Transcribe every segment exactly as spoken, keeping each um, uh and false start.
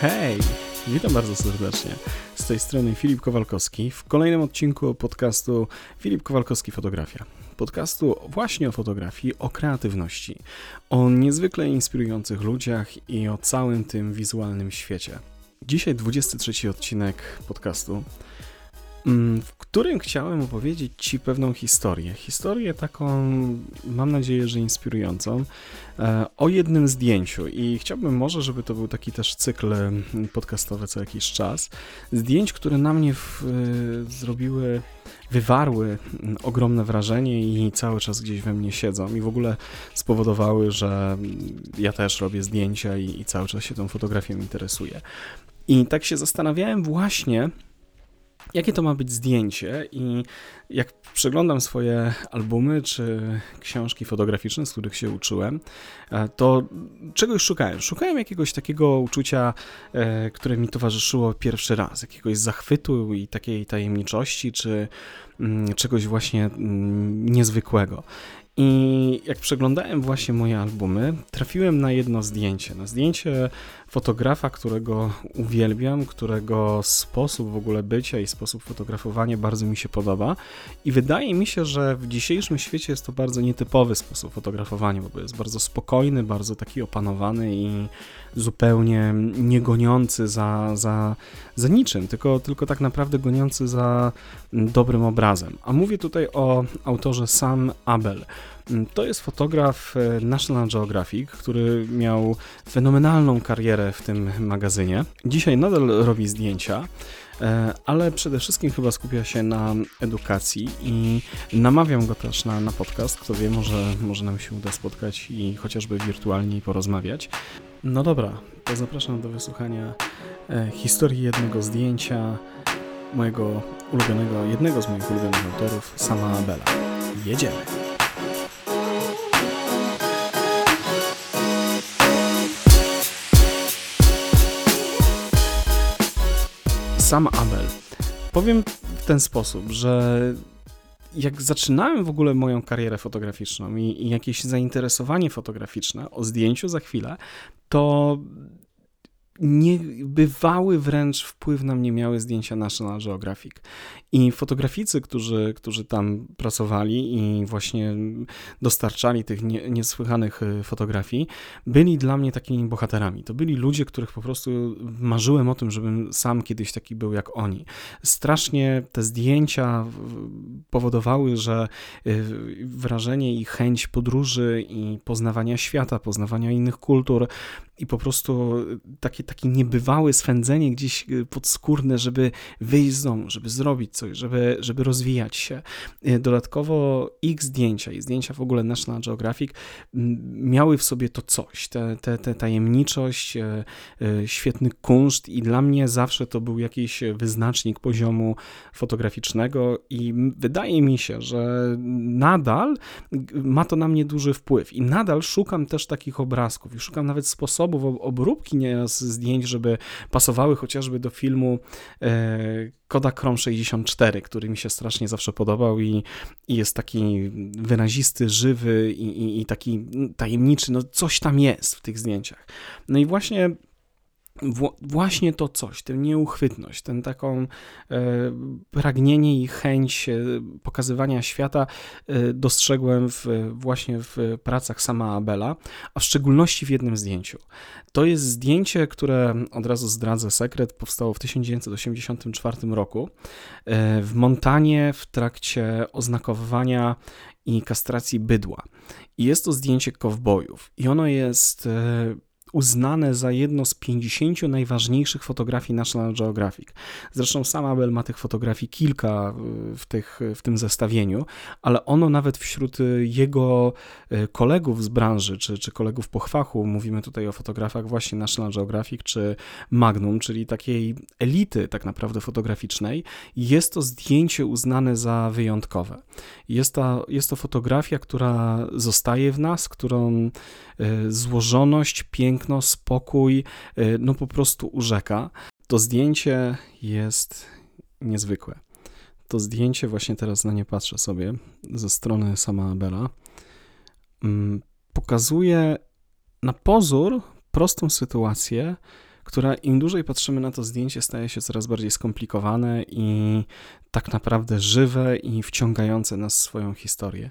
Hej! Witam bardzo serdecznie. Z tej strony Filip Kowalkowski w kolejnym odcinku podcastu Filip Kowalkowski Fotografia. Podcastu właśnie o fotografii, o kreatywności, o niezwykle inspirujących ludziach i o całym tym wizualnym świecie. Dzisiaj dwudziesty trzeci odcinek podcastu, w którym chciałem opowiedzieć Ci pewną historię. Historię taką, mam nadzieję, że inspirującą, o jednym zdjęciu. I chciałbym może, żeby to był taki też cykl podcastowy co jakiś czas. Zdjęć, które na mnie w, zrobiły, wywarły ogromne wrażenie i cały czas gdzieś we mnie siedzą. I w ogóle spowodowały, że ja też robię zdjęcia i, i cały czas się tą fotografią interesuję. I tak się zastanawiałem właśnie, jakie to ma być zdjęcie i jak przeglądam swoje albumy czy książki fotograficzne, z których się uczyłem, to czegoś szukałem. Szukałem jakiegoś takiego uczucia, które mi towarzyszyło pierwszy raz, jakiegoś zachwytu i takiej tajemniczości czy czegoś właśnie niezwykłego. I jak przeglądałem właśnie moje albumy, trafiłem na jedno zdjęcie, na zdjęcie fotografa, którego uwielbiam, którego sposób w ogóle bycia i sposób fotografowania bardzo mi się podoba i wydaje mi się, że w dzisiejszym świecie jest to bardzo nietypowy sposób fotografowania, bo jest bardzo spokojny, bardzo taki opanowany i zupełnie niegoniący za, za, za niczym, tylko, tylko tak naprawdę goniący za dobrym obrazem. A mówię tutaj o autorze Sam Abell. To jest fotograf National Geographic, który miał fenomenalną karierę w tym magazynie. Dzisiaj nadal robi zdjęcia, ale przede wszystkim chyba skupia się na edukacji i namawiam go też na, na podcast. Kto wie, może, może nam się uda spotkać i chociażby wirtualnie porozmawiać. No dobra, to zapraszam do wysłuchania historii jednego zdjęcia mojego ulubionego, jednego z moich ulubionych autorów, Sama Abella. Jedziemy! Sam Abell. Powiem w ten sposób, że jak zaczynałem w ogóle moją karierę fotograficzną i, i jakieś zainteresowanie fotograficzne, o zdjęciu za chwilę, to niebywały wręcz wpływ na mnie miały zdjęcia National Geographic. I fotograficy, którzy, którzy tam pracowali i właśnie dostarczali tych nie, niesłychanych fotografii, byli dla mnie takimi bohaterami. To byli ludzie, których po prostu marzyłem o tym, żebym sam kiedyś taki był jak oni. Strasznie te zdjęcia powodowały, że wrażenie i chęć podróży i poznawania świata, poznawania innych kultur i po prostu takie, takie niebywałe swędzenie gdzieś podskórne, żeby wyjść z domu, żeby zrobić coś, żeby, żeby rozwijać się. Dodatkowo ich zdjęcia i zdjęcia w ogóle National Geographic miały w sobie to coś, tę te, te, te tajemniczość, świetny kunszt i dla mnie zawsze to był jakiś wyznacznik poziomu fotograficznego i wydaje mi się, że nadal ma to na mnie duży wpływ i nadal szukam też takich obrazków i szukam nawet sposobów obróbki nieraz zdjęć, żeby pasowały chociażby do filmu Kodak Chrome sześćdziesiąt cztery, który mi się strasznie zawsze podobał i, i jest taki wyrazisty, żywy i, i, i taki tajemniczy, no coś tam jest w tych zdjęciach. No i właśnie Wła- właśnie to coś, tę nieuchwytność, ten taką e, pragnienie i chęć e, pokazywania świata e, dostrzegłem w, właśnie w pracach Sama Abella, a w szczególności w jednym zdjęciu. To jest zdjęcie, które, od razu zdradzę sekret, powstało w tysiąc dziewięćset osiemdziesiątym czwartym roku e, w Montanie w trakcie oznakowywania i kastracji bydła. I jest to zdjęcie kowbojów i ono jest e, uznane za jedno z pięćdziesięciu najważniejszych fotografii National Geographic. Zresztą Sam Abell ma tych fotografii kilka w, tych, w tym zestawieniu, ale ono nawet wśród jego kolegów z branży, czy, czy kolegów po chwachu, mówimy tutaj o fotografach właśnie National Geographic, czy Magnum, czyli takiej elity tak naprawdę fotograficznej, jest to zdjęcie uznane za wyjątkowe. Jest, ta, jest to fotografia, która zostaje w nas, którą złożoność, piękność, no spokój, no po prostu urzeka. To zdjęcie jest niezwykłe. To zdjęcie, właśnie teraz na nie patrzę sobie, ze strony Sama Abella, pokazuje na pozór prostą sytuację, która im dłużej patrzymy na to zdjęcie, staje się coraz bardziej skomplikowane i tak naprawdę żywe i wciągające nas w swoją historię.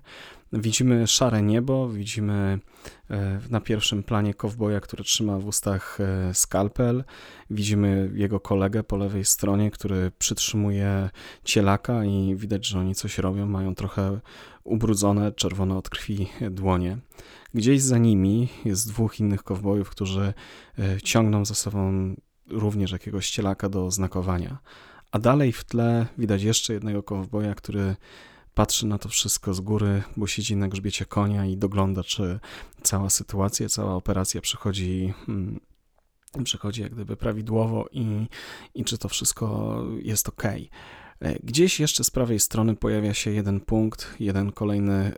Widzimy szare niebo, widzimy na pierwszym planie kowboja, który trzyma w ustach skalpel, widzimy jego kolegę po lewej stronie, który przytrzymuje cielaka i widać, że oni coś robią, mają trochę ubrudzone, czerwone od krwi dłonie. Gdzieś za nimi jest dwóch innych kowbojów, którzy ciągną za sobą również jakiegoś cielaka do oznakowania. A dalej w tle widać jeszcze jednego kowboja, który patrzy na to wszystko z góry, bo siedzi na grzbiecie konia i dogląda, czy cała sytuacja, cała operacja przychodzi, przychodzi jak gdyby prawidłowo i, i czy to wszystko jest ok. Gdzieś jeszcze z prawej strony pojawia się jeden punkt, jeden kolejny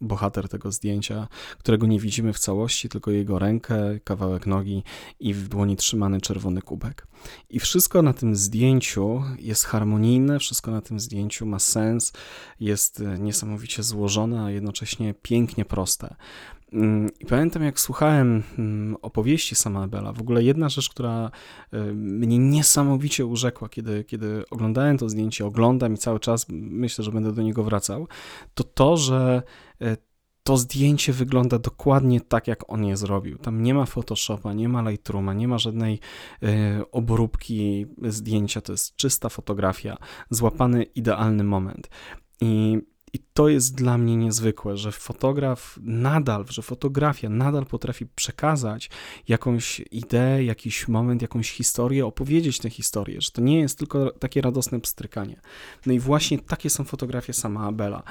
bohater tego zdjęcia, którego nie widzimy w całości, tylko jego rękę, kawałek nogi i w dłoni trzymany czerwony kubek. I wszystko na tym zdjęciu jest harmonijne, wszystko na tym zdjęciu ma sens, jest niesamowicie złożone, a jednocześnie pięknie proste. I pamiętam, jak słuchałem opowieści Sama Abella, w ogóle jedna rzecz, która mnie niesamowicie urzekła, kiedy, kiedy oglądałem to zdjęcie, oglądam i cały czas myślę, że będę do niego wracał, to to, że to zdjęcie wygląda dokładnie tak, jak on je zrobił. Tam nie ma Photoshopa, nie ma Lightrooma, nie ma żadnej y, obróbki zdjęcia, to jest czysta fotografia, złapany idealny moment. I I to jest dla mnie niezwykłe, że fotograf nadal, że fotografia nadal potrafi przekazać jakąś ideę, jakiś moment, jakąś historię, opowiedzieć tę historię, że to nie jest tylko takie radosne pstrykanie. No i właśnie takie są fotografie Sama Abella.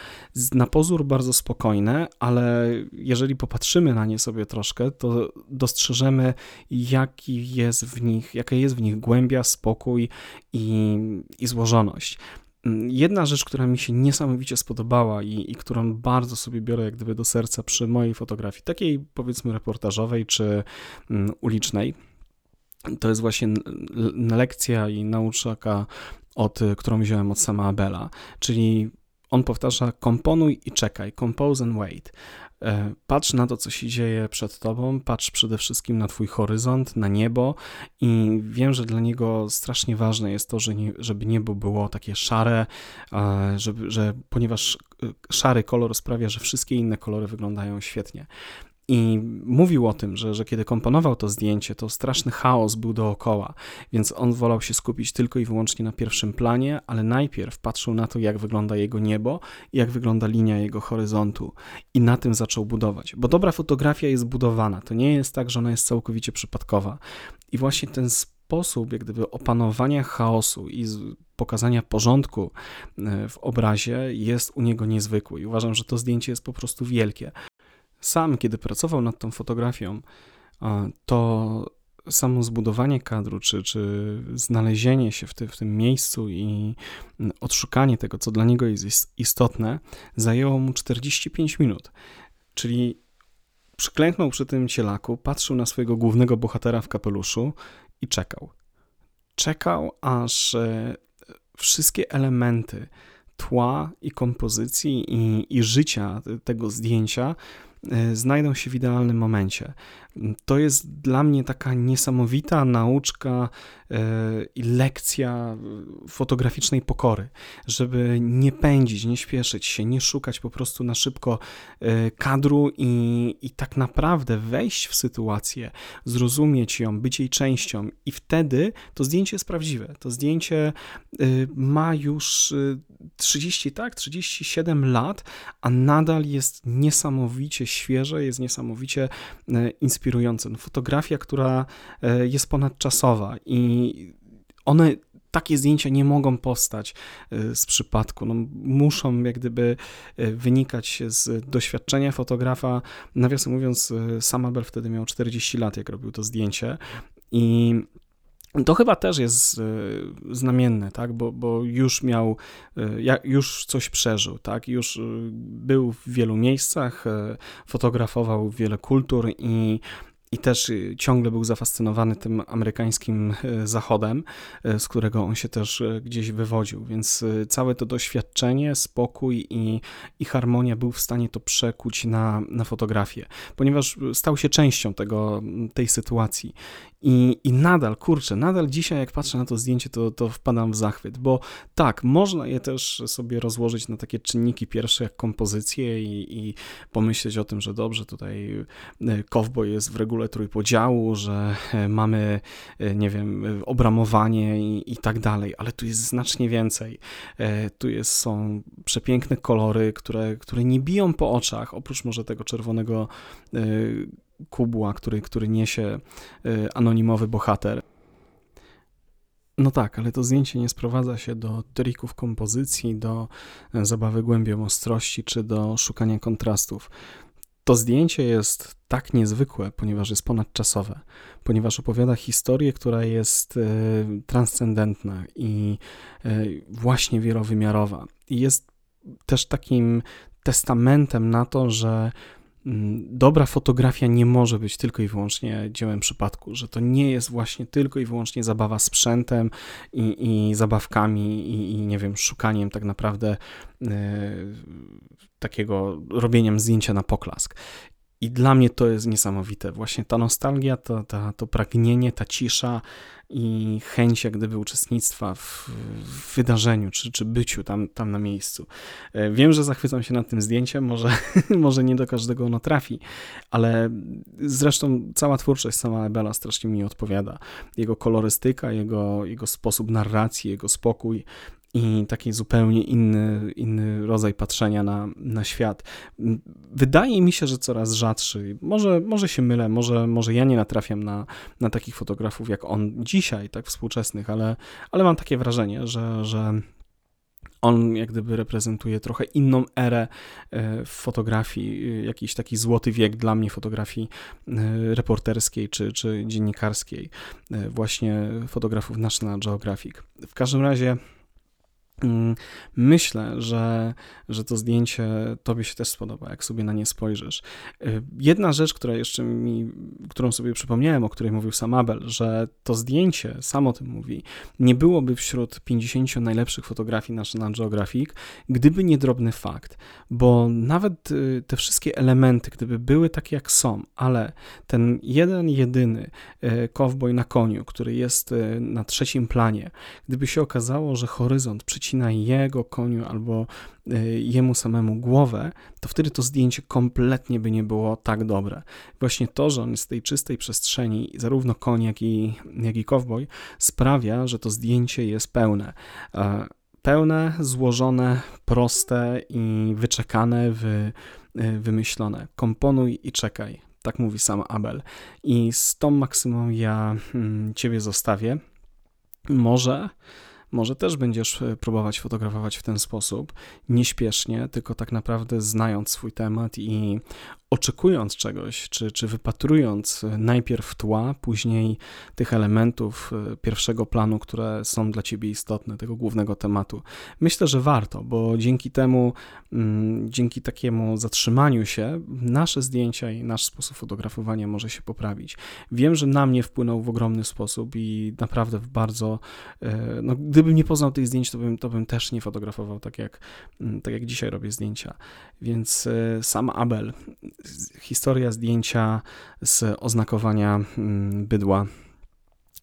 Na pozór bardzo spokojne, ale jeżeli popatrzymy na nie sobie troszkę, to dostrzeżemy, jaki jest w nich, jaka jest w nich głębia, spokój i, i złożoność. Jedna rzecz, która mi się niesamowicie spodobała i, i którą bardzo sobie biorę jak gdyby do serca przy mojej fotografii, takiej powiedzmy reportażowej czy mm, ulicznej, to jest właśnie lekcja i nauczka, od, którą wziąłem od Sama Abella, czyli on powtarza: komponuj i czekaj, compose and wait. Patrz na to, co się dzieje przed tobą, patrz przede wszystkim na twój horyzont, na niebo i wiem, że dla niego strasznie ważne jest to, że nie, żeby niebo było takie szare, żeby, że, ponieważ szary kolor sprawia, że wszystkie inne kolory wyglądają świetnie. I mówił o tym, że, że kiedy komponował to zdjęcie, to straszny chaos był dookoła, więc on wolał się skupić tylko i wyłącznie na pierwszym planie, ale najpierw patrzył na to, jak wygląda jego niebo i jak wygląda linia jego horyzontu i na tym zaczął budować, bo dobra fotografia jest budowana, to nie jest tak, że ona jest całkowicie przypadkowa i właśnie ten sposób jak gdyby opanowania chaosu i pokazania porządku w obrazie jest u niego niezwykły i uważam, że to zdjęcie jest po prostu wielkie. Sam, kiedy pracował nad tą fotografią, to samo zbudowanie kadru, czy, czy znalezienie się w, ty, w tym miejscu i odszukanie tego, co dla niego jest istotne, zajęło mu czterdzieści pięć minut. Czyli przyklęknął przy tym cielaku, patrzył na swojego głównego bohatera w kapeluszu i czekał. Czekał, aż wszystkie elementy tła i kompozycji i, i życia tego zdjęcia znajdą się w idealnym momencie. To jest dla mnie taka niesamowita nauczka i lekcja fotograficznej pokory, żeby nie pędzić, nie śpieszyć się, nie szukać po prostu na szybko kadru i, i tak naprawdę wejść w sytuację, zrozumieć ją, być jej częścią i wtedy to zdjęcie jest prawdziwe. To zdjęcie ma już trzydzieści, tak, trzydzieści siedem lat, a nadal jest niesamowicie świeże, jest niesamowicie inspirujące. No, fotografia, która jest ponadczasowa i one, takie zdjęcia nie mogą powstać z przypadku. No, muszą jak gdyby wynikać z doświadczenia fotografa. Nawiasem mówiąc, Sam Abell wtedy miał czterdzieści lat, jak robił to zdjęcie i to chyba też jest znamienne, tak? bo, bo już miał, już coś przeżył, tak? Już był w wielu miejscach, fotografował wiele kultur i i też ciągle był zafascynowany tym amerykańskim zachodem, z którego on się też gdzieś wywodził, więc całe to doświadczenie, spokój i, i harmonia był w stanie to przekuć na, na fotografię, ponieważ stał się częścią tego, tej sytuacji. I, I nadal, kurczę, nadal dzisiaj jak patrzę na to zdjęcie, to, to wpadam w zachwyt, bo tak, można je też sobie rozłożyć na takie czynniki pierwsze jak kompozycje i, i pomyśleć o tym, że dobrze, tutaj kowboj jest w regule trójpodziału, że mamy, nie wiem, obramowanie i, i tak dalej, ale tu jest znacznie więcej. Tu jest, są przepiękne kolory, które, które nie biją po oczach, oprócz może tego czerwonego kubła, który, który niesie anonimowy bohater. No tak, ale to zdjęcie nie sprowadza się do trików kompozycji, do zabawy głębią ostrości, czy do szukania kontrastów. To zdjęcie jest tak niezwykłe, ponieważ jest ponadczasowe, ponieważ opowiada historię, która jest transcendentna i właśnie wielowymiarowa. I jest też takim testamentem na to, że dobra fotografia nie może być tylko i wyłącznie dziełem przypadku, że to nie jest właśnie tylko i wyłącznie zabawa sprzętem i, i zabawkami i, i nie wiem, szukaniem tak naprawdę y, takiego robieniem zdjęcia na poklask. I dla mnie to jest niesamowite. Właśnie ta nostalgia, to, ta, to pragnienie, ta cisza i chęć jak gdyby uczestnictwa w, w wydarzeniu, czy, czy byciu tam, tam na miejscu. Wiem, że zachwycam się nad tym zdjęciem, może, może nie do każdego ono trafi, ale zresztą cała twórczość Sama Abella strasznie mi odpowiada. Jego kolorystyka, jego, jego sposób narracji, jego spokój, i taki zupełnie inny, inny rodzaj patrzenia na, na świat. Wydaje mi się, że coraz rzadszy. Może, może się mylę, może, może ja nie natrafiam na, na takich fotografów jak on dzisiaj, tak współczesnych, ale, ale mam takie wrażenie, że, że on jak gdyby reprezentuje trochę inną erę w fotografii, jakiś taki złoty wiek dla mnie fotografii reporterskiej czy, czy dziennikarskiej, właśnie fotografów National Geographic. W każdym razie myślę, że, że to zdjęcie tobie się też spodoba, jak sobie na nie spojrzysz. Jedna rzecz, która jeszcze mi, którą sobie przypomniałem, o której mówił Sam Abell, że to zdjęcie, sam o tym mówi, nie byłoby wśród pięćdziesięciu najlepszych fotografii National Geographic, gdyby nie drobny fakt, bo nawet te wszystkie elementy, gdyby były takie jak są, ale ten jeden, jedyny kowboj na koniu, który jest na trzecim planie, gdyby się okazało, że horyzont przyciąga na jego koniu albo jemu samemu głowę, to wtedy to zdjęcie kompletnie by nie było tak dobre. Właśnie to, że on jest z tej czystej przestrzeni, zarówno koń, jak i, jak i kowboj, sprawia, że to zdjęcie jest pełne. Pełne, złożone, proste i wyczekane, wy, wymyślone. Komponuj i czekaj. Tak mówi Sam Abell. I z tą maksymą ja hmm, ciebie zostawię. Może... Może też będziesz próbować fotografować w ten sposób, nieśpiesznie, tylko tak naprawdę znając swój temat i oczekując czegoś, czy, czy wypatrując najpierw tła, później tych elementów pierwszego planu, które są dla ciebie istotne, tego głównego tematu. Myślę, że warto, bo dzięki temu, dzięki takiemu zatrzymaniu się, nasze zdjęcia i nasz sposób fotografowania może się poprawić. Wiem, że na mnie wpłynął w ogromny sposób i naprawdę w bardzo, no gdybym nie poznał tych zdjęć, to bym, to bym też nie fotografował tak jak, tak jak dzisiaj robię zdjęcia. Więc Sam Abell, historia zdjęcia z oznakowania bydła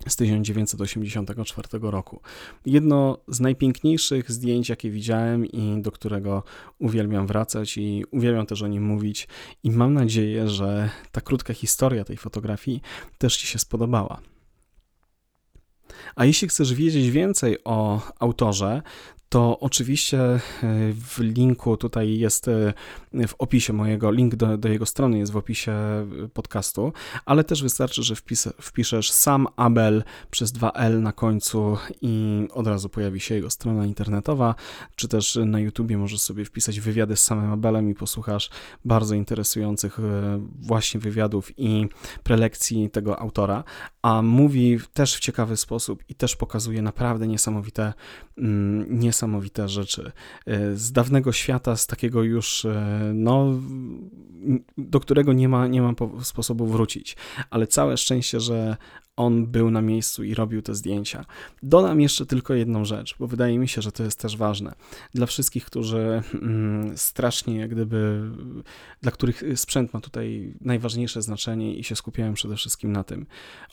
z tysiąc dziewięćset osiemdziesiątego czwartego roku. Jedno z najpiękniejszych zdjęć, jakie widziałem i do którego uwielbiam wracać i uwielbiam też o nim mówić i mam nadzieję, że ta krótka historia tej fotografii też ci się spodobała. A jeśli chcesz wiedzieć więcej o autorze, to oczywiście w linku tutaj jest w opisie mojego, link do, do jego strony jest w opisie podcastu, ale też wystarczy, że wpis, wpiszesz Sam Abell przez dwa el na końcu i od razu pojawi się jego strona internetowa, czy też na YouTubie możesz sobie wpisać wywiady z Samem Abellem i posłuchasz bardzo interesujących właśnie wywiadów i prelekcji tego autora, a mówi też w ciekawy sposób i też pokazuje naprawdę niesamowite, niesamowite niesamowite rzeczy z dawnego świata, z takiego już, no, do którego nie ma, nie ma sposobu wrócić, ale całe szczęście, że on był na miejscu i robił te zdjęcia. Dodam jeszcze tylko jedną rzecz, bo wydaje mi się, że to jest też ważne dla wszystkich, którzy mm, strasznie jak gdyby, dla których sprzęt ma tutaj najważniejsze znaczenie i się skupiałem przede wszystkim na tym.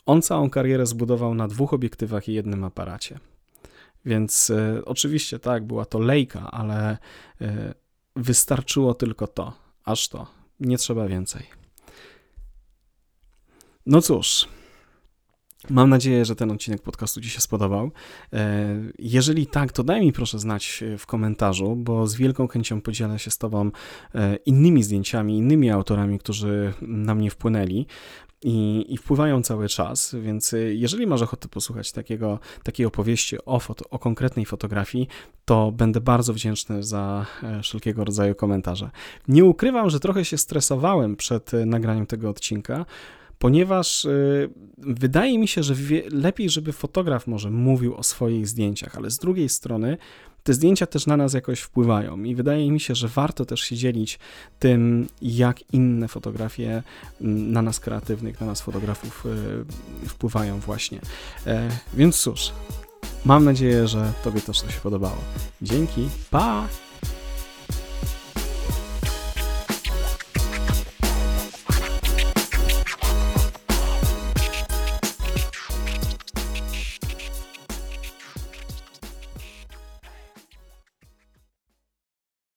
On całą karierę zbudował na dwóch obiektywach i jednym aparacie. Więc y, oczywiście tak, była to lejka, ale y, wystarczyło tylko to, aż to. Nie trzeba więcej. No cóż, mam nadzieję, że ten odcinek podcastu Ci się spodobał. Jeżeli tak, to daj mi proszę znać w komentarzu, bo z wielką chęcią podzielę się z Tobą innymi zdjęciami, innymi autorami, którzy na mnie wpłynęli i, i wpływają cały czas, więc jeżeli masz ochotę posłuchać takiego, takiej opowieści o, foto, o konkretnej fotografii, to będę bardzo wdzięczny za wszelkiego rodzaju komentarze. Nie ukrywam, że trochę się stresowałem przed nagraniem tego odcinka, ponieważ y, wydaje mi się, że wie, lepiej, żeby fotograf może mówił o swoich zdjęciach, ale z drugiej strony te zdjęcia też na nas jakoś wpływają i wydaje mi się, że warto też się dzielić tym, jak inne fotografie na nas kreatywnych, na nas fotografów y, wpływają właśnie. E, więc cóż, mam nadzieję, że Tobie też to się podobało. Dzięki, pa!